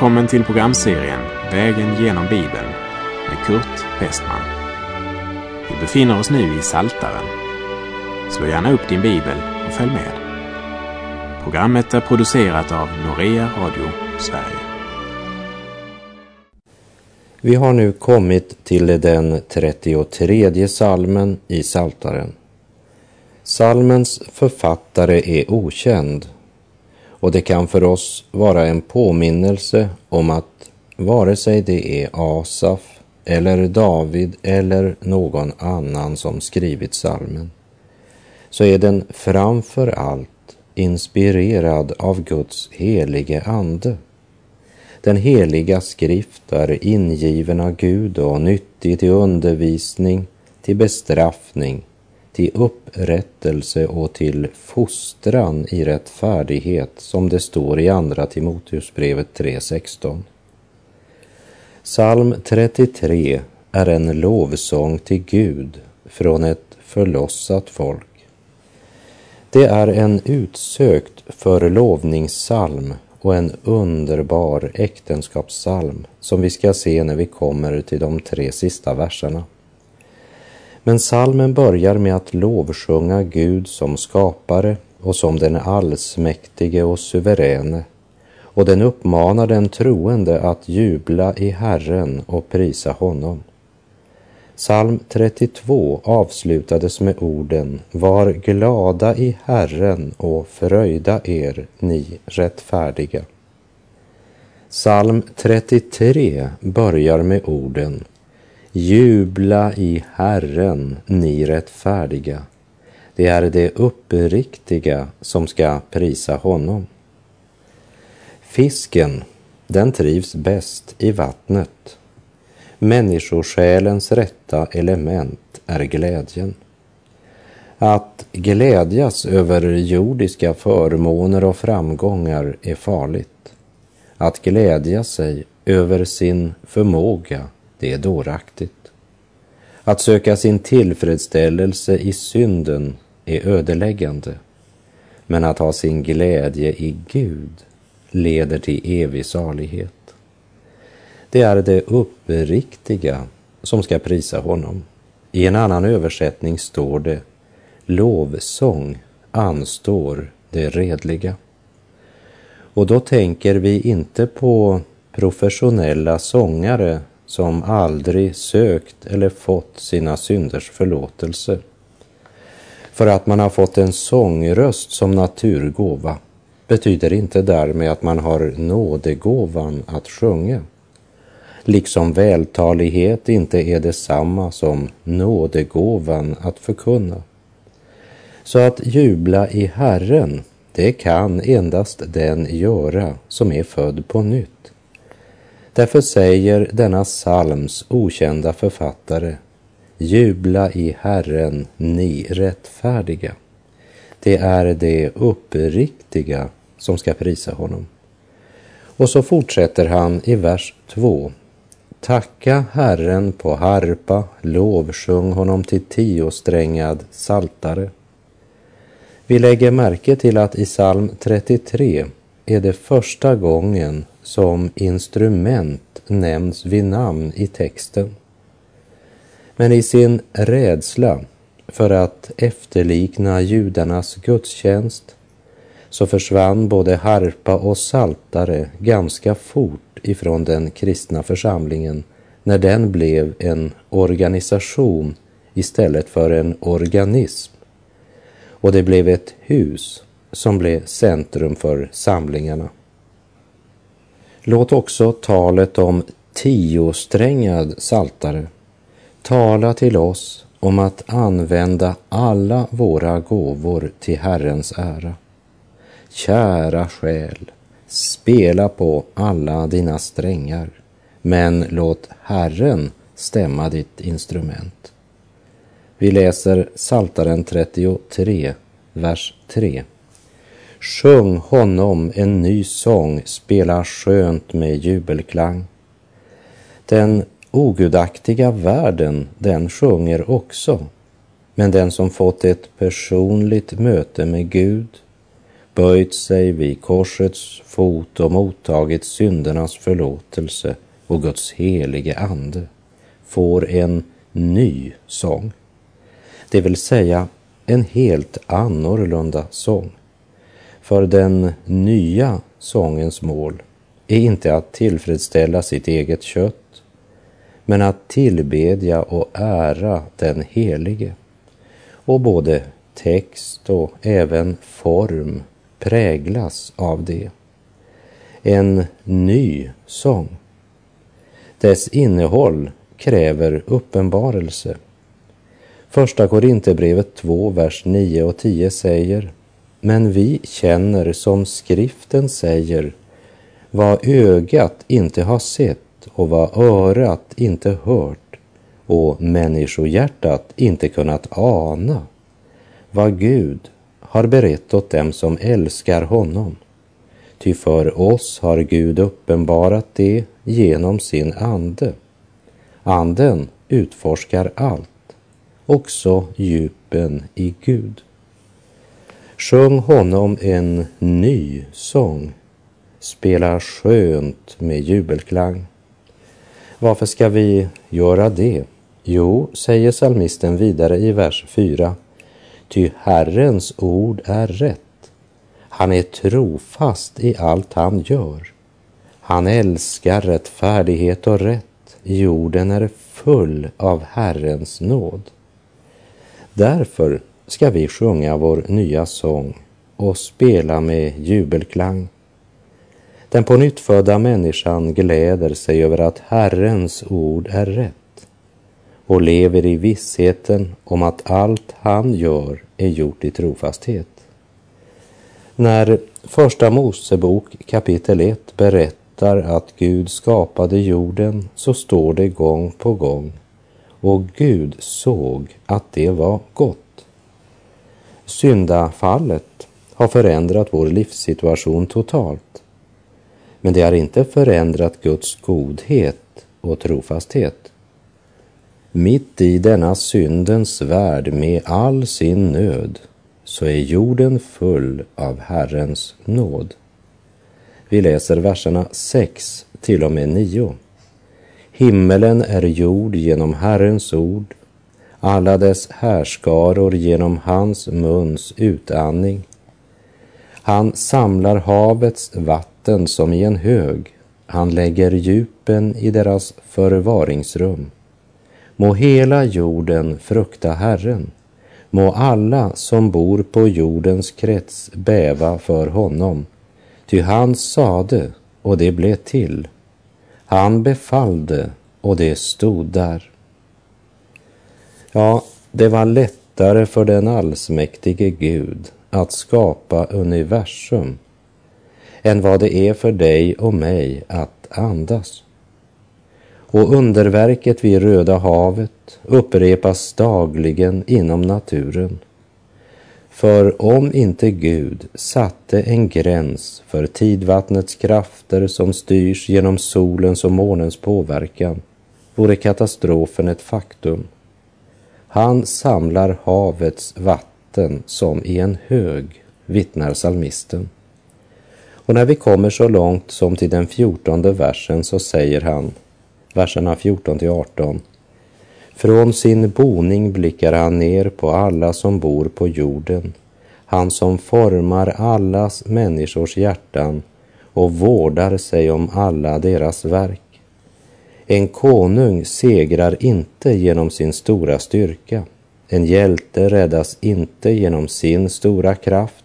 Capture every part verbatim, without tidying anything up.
Välkommen till programserien Vägen genom Bibeln med Kurt Bestman. Vi befinner oss nu i Saltaren. Slå gärna upp din bibel och följ med. Programmet är producerat av Norea Radio Sverige. Vi har nu kommit till den trettiotredje salmen i Saltaren. Salmens författare är okänd. Och det kan för oss vara en påminnelse om att vare sig det är Asaf eller David eller någon annan som skrivit salmen, så är den framför allt inspirerad av Guds helige ande. Den heliga skrift är ingiven av Gud och nyttig till undervisning, till bestraffning, till upprättelse och till fostran i rättfärdighet, som det står i andra Timotheusbrevet tre sexton. Psalm trettiotre är en lovsång till Gud från ett förlossat folk. Det är en utsökt förlovningssalm och en underbar äktenskapssalm som vi ska se när vi kommer till de tre sista verserna. Men psalmen börjar med att lovsjunga Gud som skapare och som den allsmäktige och suveräne, och den uppmanar den troende att jubla i Herren och prisa honom. Psalm trettiotvå avslutades med orden: Var glada i Herren och fröjda er, ni rättfärdiga. Psalm trettiotre börjar med orden: Jubla i Herren, ni rättfärdiga. Det är det uppriktiga som ska prisa honom. Fisken, den trivs bäst i vattnet. Människosjälens rätta element är glädjen. Att glädjas över jordiska förmåner och framgångar är farligt. Att glädja sig över sin förmåga, det är dåraktigt. Att söka sin tillfredsställelse i synden är ödeläggande, men att ha sin glädje i Gud leder till evig salighet. Det är det uppriktiga som ska prisa honom. I en annan översättning står det: lovsång anstår det redliga. Och då tänker vi inte på professionella sångare som aldrig sökt eller fått sina synders förlåtelse. För att man har fått en sångröst som naturgåva betyder inte därmed att man har nådegåvan att sjunga. Liksom vältalighet inte är detsamma som nådegåvan att förkunna. Så att jubla i Herren, det kan endast den göra som är född på nytt. Därför säger denna psalms okända författare: Jubla i Herren, ni rättfärdiga. Det är det uppriktiga som ska prisa honom. Och så fortsätter han i vers två. Tacka Herren på harpa, lovsjung honom till tiosträngad saltare. Vi lägger märke till att i psalm trettiotre är det första gången som instrument nämns vid namn i texten. Men i sin rädsla för att efterlikna judarnas gudstjänst så försvann både harpa och saltare ganska fort ifrån den kristna församlingen när den blev en organisation istället för en organism. Och det blev ett hus som blev centrum för samlingarna. Låt också talet om tiosträngad saltare tala till oss om att använda alla våra gåvor till Herrens ära. Kära själ, spela på alla dina strängar, men låt Herren stämma ditt instrument. Vi läser Saltaren trettiotre, vers tre. Sjung honom en ny sång, spela skönt med jubelklang. Den ogudaktiga världen, den sjunger också, men den som fått ett personligt möte med Gud böjt sig vid korsets fot och mottagit syndernas förlåtelse och Guds helige ande får en ny sång. Det vill säga en helt annorlunda sång. För den nya sångens mål är inte att tillfredsställa sitt eget kött, men att tillbedja och ära den helige. Och både text och även form präglas av det. En ny sång. Dess innehåll kräver uppenbarelse. Första Korinther brevet två, vers nio och tio säger: men vi känner, som skriften säger, vad ögat inte har sett och vad örat inte hört och människohjärtat inte kunnat ana, vad Gud har berett åt dem som älskar honom. Ty för oss har Gud uppenbarat det genom sin ande. Anden utforskar allt, också djupen i Gud. Sjung honom en ny sång. Spela skönt med jubelklang. Varför ska vi göra det? Jo, säger psalmisten vidare i vers fyra. Ty Herrens ord är rätt. Han är trofast i allt han gör. Han älskar rättfärdighet och rätt. Jorden är full av Herrens nåd. Därför ska vi sjunga vår nya sång och spela med jubelklang. Den pånyttfödda människan gläder sig över att Herrens ord är rätt och lever i vissheten om att allt han gör är gjort i trofasthet. När första Mosebok kapitel ett berättar att Gud skapade jorden, så står det gång på gång: och Gud såg att det var gott. Syndafallet har förändrat vår livssituation totalt, men det har inte förändrat Guds godhet och trofasthet. Mitt i denna syndens värld med all sin nöd, så är jorden full av Herrens nåd. Vi läser verserna sex till och med nio. Himmelen är gjord genom Herrens ord, alla dess härskaror genom hans muns utandning. Han samlar havets vatten som i en hög, han lägger djupen i deras förvaringsrum. Må hela jorden frukta Herren, må alla som bor på jordens krets bäva för honom. Ty han sade, och det blev till. Han befallde, och det stod där. Ja, det var lättare för den allsmäktige Gud att skapa universum än vad det är för dig och mig att andas. Och underverket vid Röda havet upprepas dagligen inom naturen. För om inte Gud satte en gräns för tidvattnets krafter som styrs genom solens och månens påverkan, vore katastrofen ett faktum. Han samlar havets vatten som i en hög, vittnar psalmisten. Och när vi kommer så långt som till den fjortonde versen, så säger han, verserna fjorton till arton. Från sin boning blickar han ner på alla som bor på jorden, han som formar allas människors hjärtan och vårdar sig om alla deras verk. En konung segrar inte genom sin stora styrka, en hjälte räddas inte genom sin stora kraft.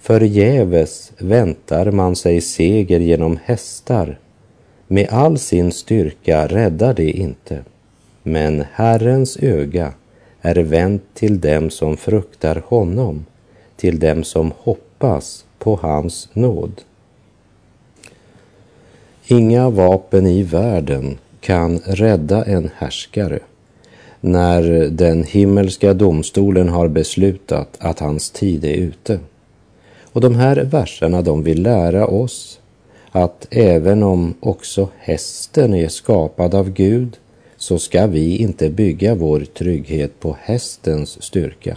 Förgäves väntar man sig seger genom hästar, med all sin styrka räddar det inte. Men Herrens öga är vänt till dem som fruktar honom, till dem som hoppas på hans nåd. Inga vapen i världen kan rädda en härskare när den himmelska domstolen har beslutat att hans tid är ute. Och de här verserna, de vill lära oss att även om också hästen är skapad av Gud, så ska vi inte bygga vår trygghet på hästens styrka.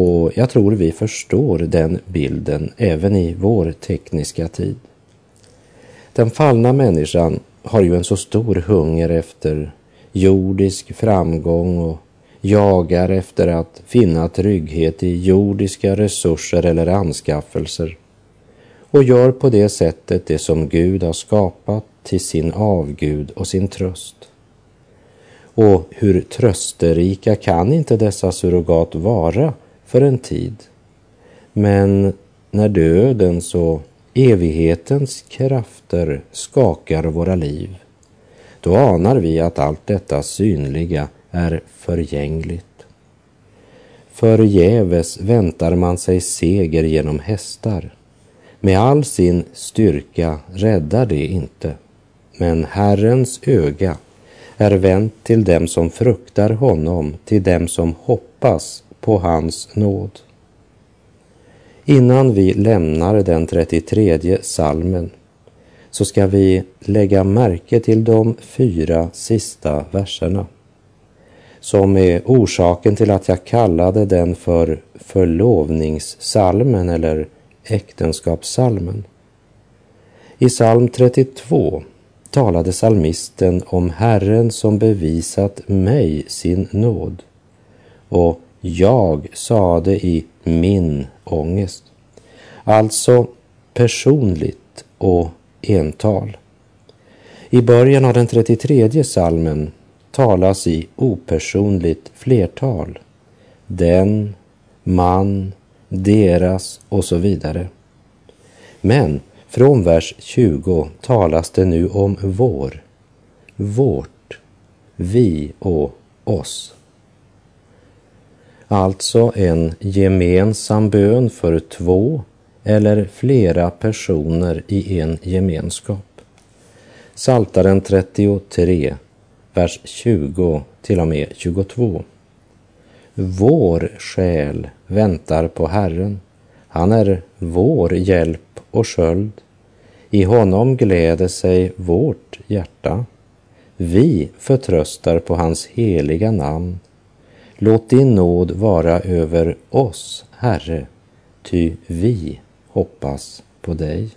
Och jag tror vi förstår den bilden även i vår tekniska tid. Den fallna människan har ju en så stor hunger efter jordisk framgång och jagar efter att finna trygghet i jordiska resurser eller anskaffelser och gör på det sättet det som Gud har skapat till sin avgud och sin tröst. Och hur trösterika kan inte dessa surrogat vara för en tid? Men när dödens och evighetens krafter skakar våra liv, då anar vi att allt detta synliga är förgängligt. Förgäves väntar man sig seger genom hästar. Med all sin styrka räddar det inte. Men Herrens öga är vänt till dem som fruktar honom, till dem som hoppas på hans nåd. Innan vi lämnar den trettiotredje salmen så ska vi lägga märke till de fyra sista verserna, som är orsaken till att jag kallade den för förlovningssalmen eller äktenskapssalmen. I psalm trettiotvå talade psalmisten om Herren som bevisat mig sin nåd, och jag sade i min ångest, alltså personligt och ental. I början av den trettiotredje salmen talas i opersonligt flertal, den, man, deras och så vidare. Men från vers tjugo talas det nu om vår, vårt, vi och oss. Alltså en gemensam bön för två eller flera personer i en gemenskap. Saltaren trettiotre, vers tjugo till och med tjugotvå. Vår själ väntar på Herren. Han är vår hjälp och sköld. I honom gläder sig vårt hjärta. Vi förtröstar på hans heliga namn. Låt din nåd vara över oss, Herre, ty vi hoppas på dig.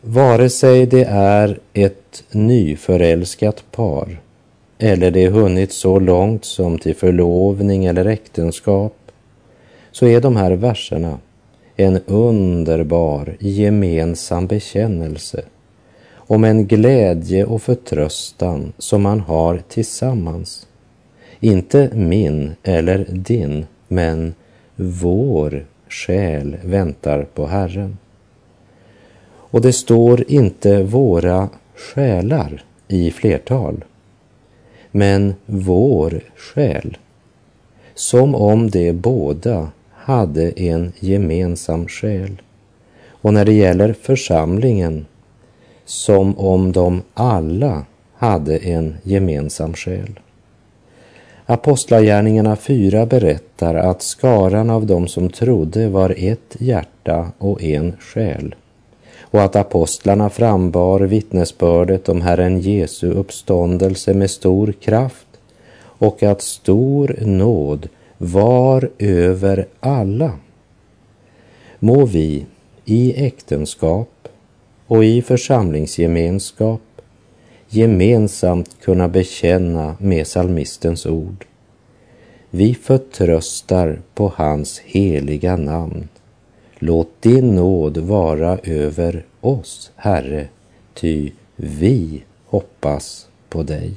Vare sig det är ett nyförälskat par eller det hunnit så långt som till förlovning eller äktenskap, så är de här verserna en underbar gemensam bekännelse om en glädje och förtröstan som man har tillsammans. Inte min eller din, men vår själ väntar på Herren. Och det står inte våra själar i flertal, men vår själ, som om de båda hade en gemensam själ. Och när det gäller församlingen, som om de alla hade en gemensam själ. Apostlagärningarna fyra berättar att skaran av dem som trodde var ett hjärta och en själ, och att apostlarna frambar vittnesbördet om Herren Jesu uppståndelse med stor kraft, och att stor nåd var över alla. Må vi i äktenskap och i församlingsgemenskap gemensamt kunna bekänna med psalmistens ord: vi förtröstar på hans heliga namn. Låt din nåd vara över oss, Herre, ty vi hoppas på dig.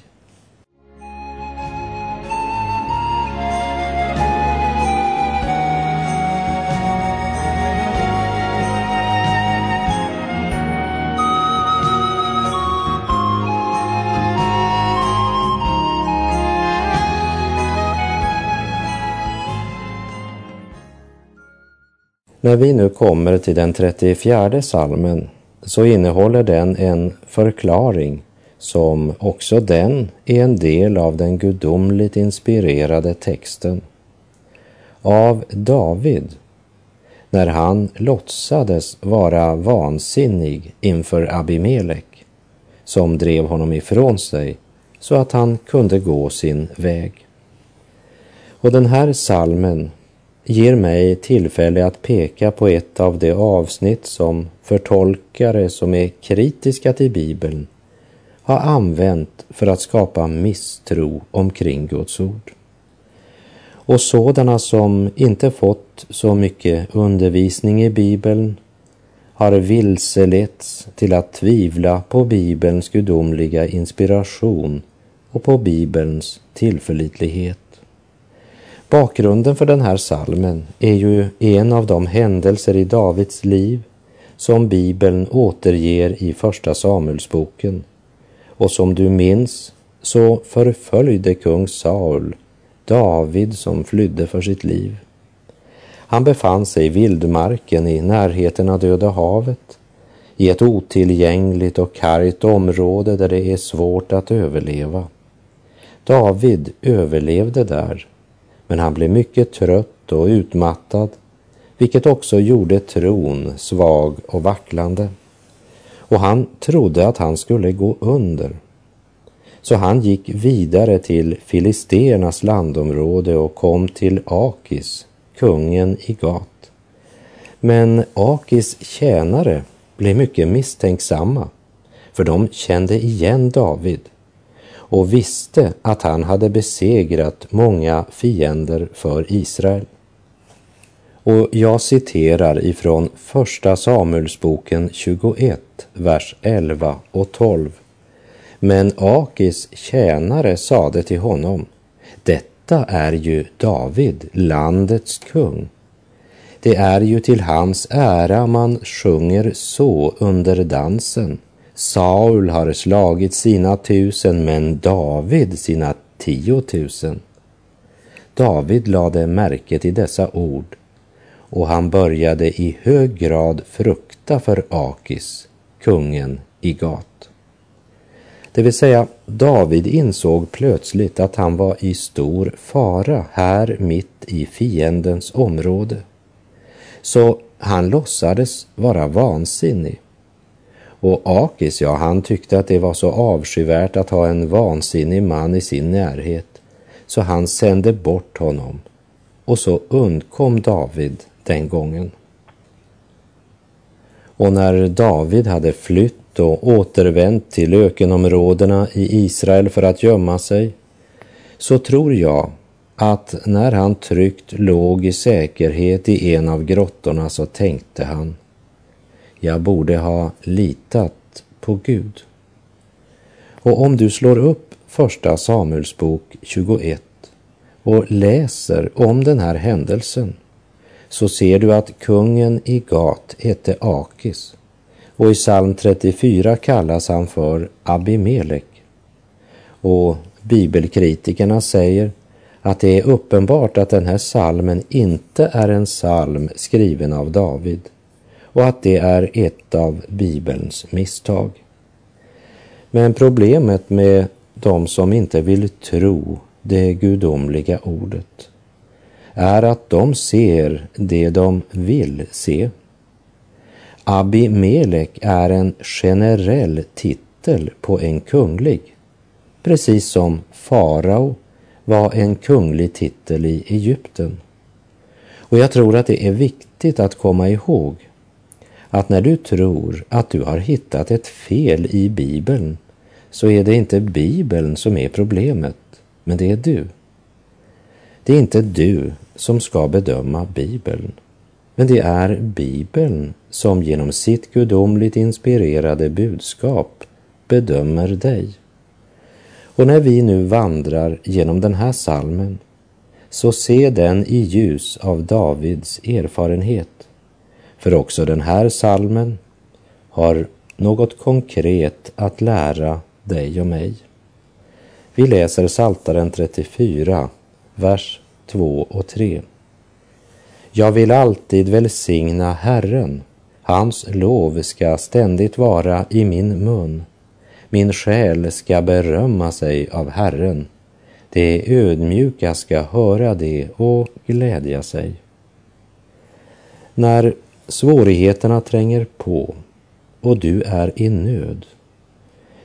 När vi nu kommer till den trettiofjärde salmen så innehåller den en förklaring som också den är en del av den gudomligt inspirerade texten. Av David, när han låtsades vara vansinnig inför Abimelek, som drev honom ifrån sig så att han kunde gå sin väg. Och den här salmen ger mig tillfälle att peka på ett av de avsnitt som förtolkare som är kritiska till Bibeln har använt för att skapa misstro omkring Guds ord. Och sådana som inte fått så mycket undervisning i Bibeln har vilseletts till att tvivla på Bibelns gudomliga inspiration och på Bibelns tillförlitlighet. Bakgrunden för den här salmen är ju en av de händelser i Davids liv som Bibeln återger i första Samuelsboken. Och som du minns så förföljde kung Saul David som flydde för sitt liv. Han befann sig i vildmarken i närheten av Döda havet, i ett otillgängligt och kargt område där det är svårt att överleva. David överlevde där, men han blev mycket trött och utmattad, vilket också gjorde tron svag och vacklande. Och han trodde att han skulle gå under. Så han gick vidare till Filisternas landområde och kom till Akis, kungen i Gat. Men Akis tjänare blev mycket misstänksamma, för de kände igen David och visste att han hade besegrat många fiender för Israel. Och jag citerar ifrån första Samuelsboken tjugoett, vers elva och tolv. Men Akis tjänare sade till honom, detta är ju David, landets kung. Det är ju till hans ära man sjunger så under dansen. Saul har slagit sina tusen, men David sina tiotusen. David lade märke till dessa ord, och han började i hög grad frukta för Akis, kungen i Gat. Det vill säga, David insåg plötsligt att han var i stor fara här mitt i fiendens område. Så han låtsades vara vansinnig. Och Akis, ja, han tyckte att det var så avskyvärt att ha en vansinnig man i sin närhet, så han sände bort honom. Och så undkom David den gången. Och när David hade flytt och återvänt till ökenområdena i Israel för att gömma sig, så tror jag att när han tryggt låg i säkerhet i en av grottorna så tänkte han, jag borde ha litat på Gud. Och om du slår upp första Samuelsbok tjugoett och läser om den här händelsen, så ser du att kungen i Gat hette Akis, och i psalm trettiofyra kallas han för Abimelek. Och bibelkritikerna säger att det är uppenbart att den här psalmen inte är en psalm skriven av David, och att det är ett av Bibelns misstag. Men problemet med de som inte vill tro det gudomliga ordet är att de ser det de vill se. Abimelek är en generell titel på en kunglig, precis som farao var en kunglig titel i Egypten. Och jag tror att det är viktigt att komma ihåg att när du tror att du har hittat ett fel i Bibeln, så är det inte Bibeln som är problemet, men det är du. Det är inte du som ska bedöma Bibeln, men det är Bibeln som genom sitt gudomligt inspirerade budskap bedömer dig. Och när vi nu vandrar genom den här salmen, så se den i ljus av Davids erfarenhet. För också den här salmen har något konkret att lära dig och mig. Vi läser Saltaren trettiofyra, vers två och tre. Jag vill alltid välsigna Herren. Hans lov ska ständigt vara i min mun. Min själ ska berömma sig av Herren. Det ödmjuka ska höra det och glädja sig. När svårigheterna tränger på och du är i nöd,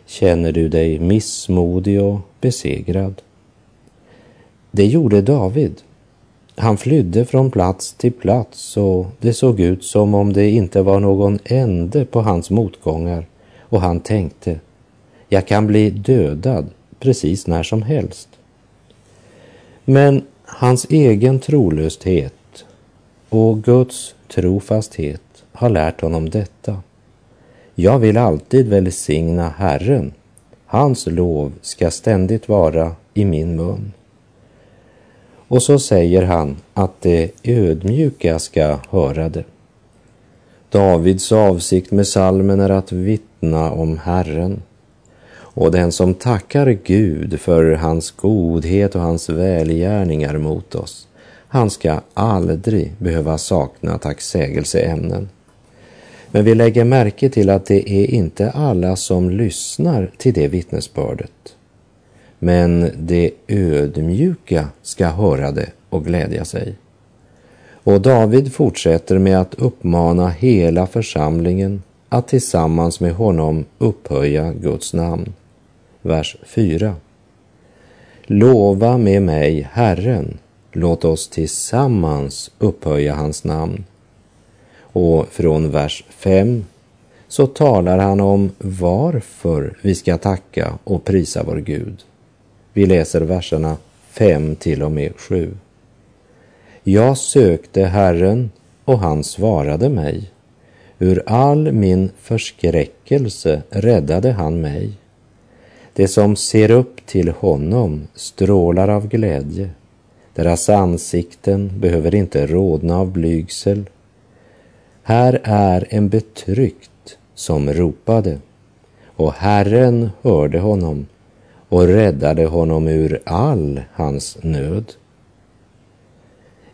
känner du dig missmodig och besegrad? Det gjorde David. Han flydde från plats till plats och det såg ut som om det inte var någon ände på hans motgångar, och han tänkte, jag kan bli dödad precis när som helst. Men hans egen trolöshet och Guds trofasthet har lärt honom detta. Jag vill alltid välsigna Herren. Hans lov ska ständigt vara i min mun. Och så säger han att det ödmjuka ska höra det. Davids avsikt med salmen är att vittna om Herren. Och den som tackar Gud för hans godhet och hans välgärningar mot oss, han ska aldrig behöva sakna tacksägelseämnen. Men vi lägger märke till att det är inte alla som lyssnar till det vittnesbördet. Men det ödmjuka ska höra det och glädja sig. Och David fortsätter med att uppmana hela församlingen att tillsammans med honom upphöja Guds namn. Vers fyra. Lova med mig Herren, låt oss tillsammans upphöja hans namn. Och från vers fem så talar han om varför vi ska tacka och prisa vår Gud. Vi läser verserna fem till och med sju. Jag sökte Herren och han svarade mig. Ur all min förskräckelse räddade han mig. Det som ser upp till honom strålar av glädje. Deras ansikten behöver inte rodna av blygsel. Här är en betryckt som ropade, och Herren hörde honom och räddade honom ur all hans nöd.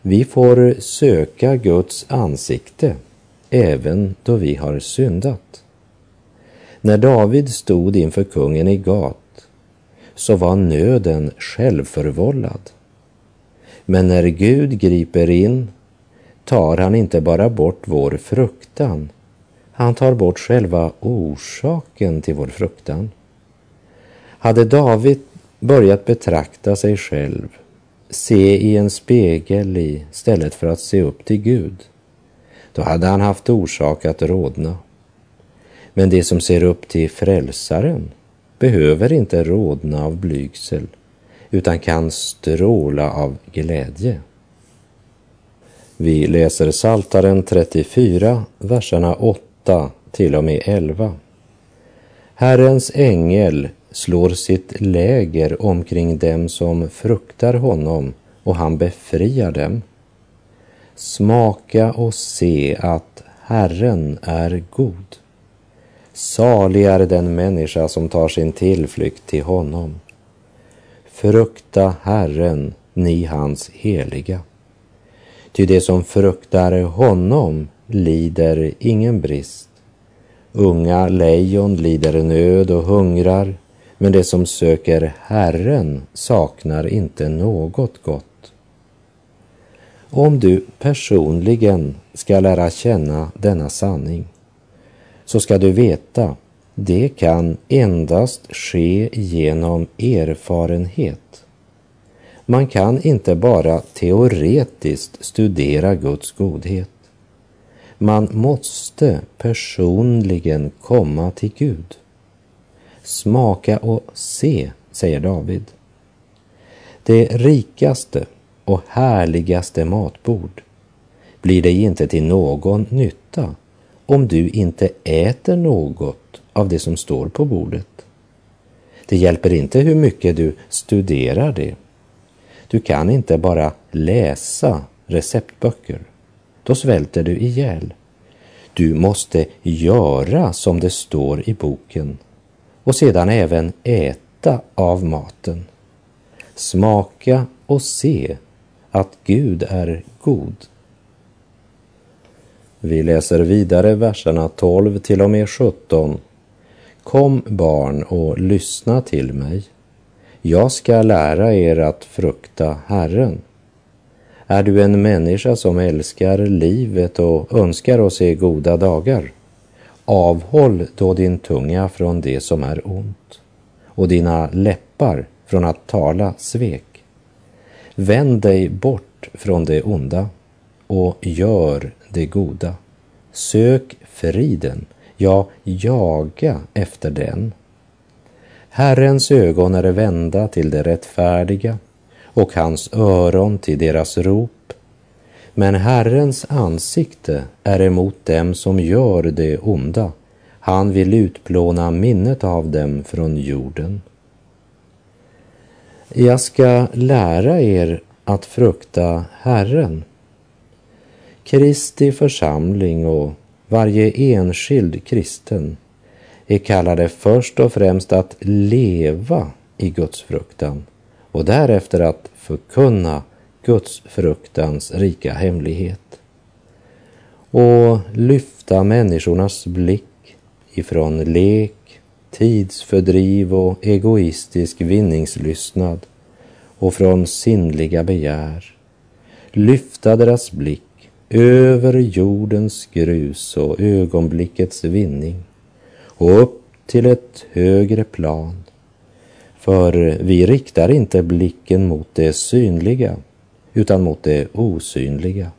Vi får söka Guds ansikte även då vi har syndat. När David stod inför kungen i Gat så var nöden självförvållad. Men när Gud griper in tar han inte bara bort vår fruktan, han tar bort själva orsaken till vår fruktan. Hade David börjat betrakta sig själv, se i en spegel istället för att se upp till Gud, då hade han haft orsak att rodna. Men det som ser upp till frälsaren behöver inte rodna av blygsel, utan kan stråla av glädje. Vi läser Saltaren trettiofyra, verserna åtta till och med elva. Herrens ängel slår sitt läger omkring dem som fruktar honom, och han befriar dem. Smaka och se att Herren är god. Salig är den människa som tar sin tillflykt till honom. Frukta Herren, ni hans heliga. Ty det som fruktar honom lider ingen brist. Unga lejon lider nöd och hungrar, men det som söker Herren saknar inte något gott. Om du personligen ska lära känna denna sanning, så ska du veta, det kan endast ske genom erfarenhet. Man kan inte bara teoretiskt studera Guds godhet. Man måste personligen komma till Gud. Smaka och se, säger David. Det rikaste och härligaste matbord blir dig inte till någon nytta om du inte äter något av det som står på bordet. Det hjälper inte hur mycket du studerar det. Du kan inte bara läsa receptböcker. Då svälter du ihjäl. Du måste göra som det står i boken och sedan även äta av maten. Smaka och se att Gud är god. Vi läser vidare verserna tolv till och med sjutton. Kom barn och lyssna till mig. Jag ska lära er att frukta Herren. Är du en människa som älskar livet och önskar att se goda dagar? Avhåll då din tunga från det som är ont och dina läppar från att tala svek. Vänd dig bort bort från det onda och gör det goda. Sök friden, ja, jaga efter den. Herrens ögon är vända till de rättfärdiga och hans öron till deras rop. Men Herrens ansikte är emot dem som gör det onda. Han vill utplåna minnet av dem från jorden. Jag ska lära er att frukta Herren. Kristi församling och varje enskild kristen är kallade först och främst att leva i Guds fruktan och därefter att förkunna Guds fruktans rika hemlighet och lyfta människornas blick ifrån lek, tidsfördriv och egoistisk vinningslystnad och från sinnliga begär. Lyfta deras blick över jordens grus och ögonblickets vinning och upp till ett högre plan. För vi riktar inte blicken mot det synliga utan mot det osynliga.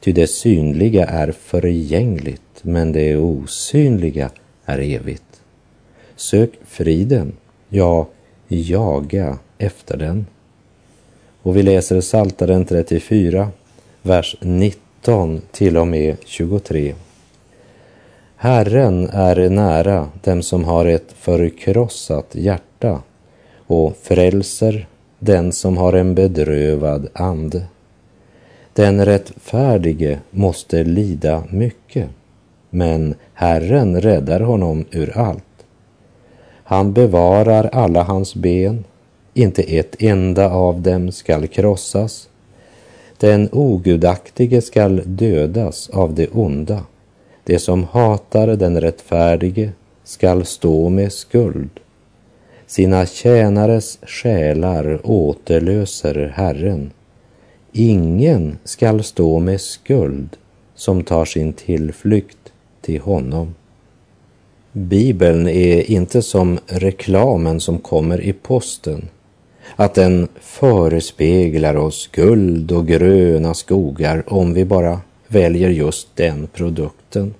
Ty det synliga är förgängligt, men det osynliga är evigt. Sök friden, ja, jaga efter den. Och vi läser Saltaren trettiofyra, vers nitton till och med tjugotre. Herren är nära dem som har ett förkrossat hjärta och frälser den som har en bedrövad ande. Den rättfärdige måste lida mycket, men Herren räddar honom ur allt. Han bevarar alla hans ben, inte ett enda av dem skall krossas. Den ogudaktige skall dödas av det onda. Det som hatar den rättfärdige skall stå med skuld. Sina tjänares själar återlöser Herren. Ingen skall stå med skuld som tar sin tillflykt till honom. Bibeln är inte som reklamen som kommer i posten, att den förespeglar oss guld och gröna skogar om vi bara väljer just den produkten.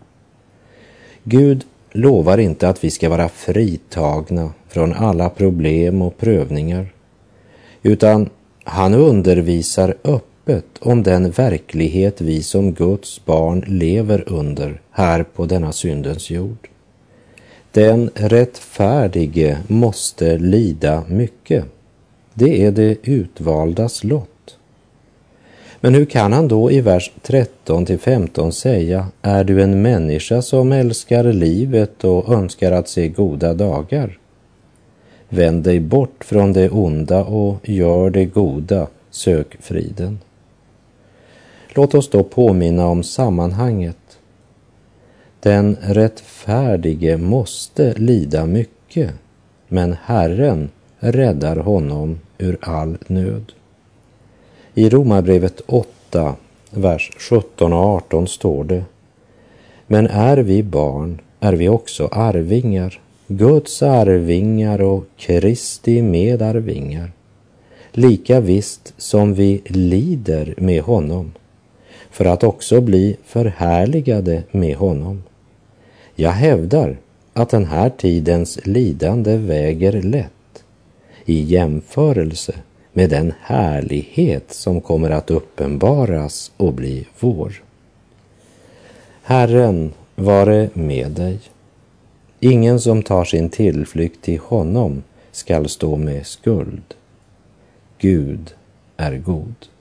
Gud lovar inte att vi ska vara fritagna från alla problem och prövningar, utan han undervisar upp om den verklighet vi som Guds barn lever under här på denna syndens jord. Den rättfärdige måste lida mycket. Det är det utvaldas lott. Men hur kan han då i vers tretton till femton säga: är du en människa som älskar livet och önskar att se goda dagar? Vänd dig bort från det onda och gör det goda, sök friden. Låt oss då påminna om sammanhanget. Den rättfärdige måste lida mycket, men Herren räddar honom ur all nöd. I Roma brevet åtta, vers sjutton och arton står det: men är vi barn, är vi också arvingar, Guds arvingar och Kristi medarvingar, lika visst som vi lider med honom, för att också bli förhärligade med honom. Jag hävdar att den här tidens lidande väger lätt i jämförelse med den härlighet som kommer att uppenbaras och bli vår. Herren vare med dig. Ingen som tar sin tillflykt till honom skall stå med skuld. Gud är god.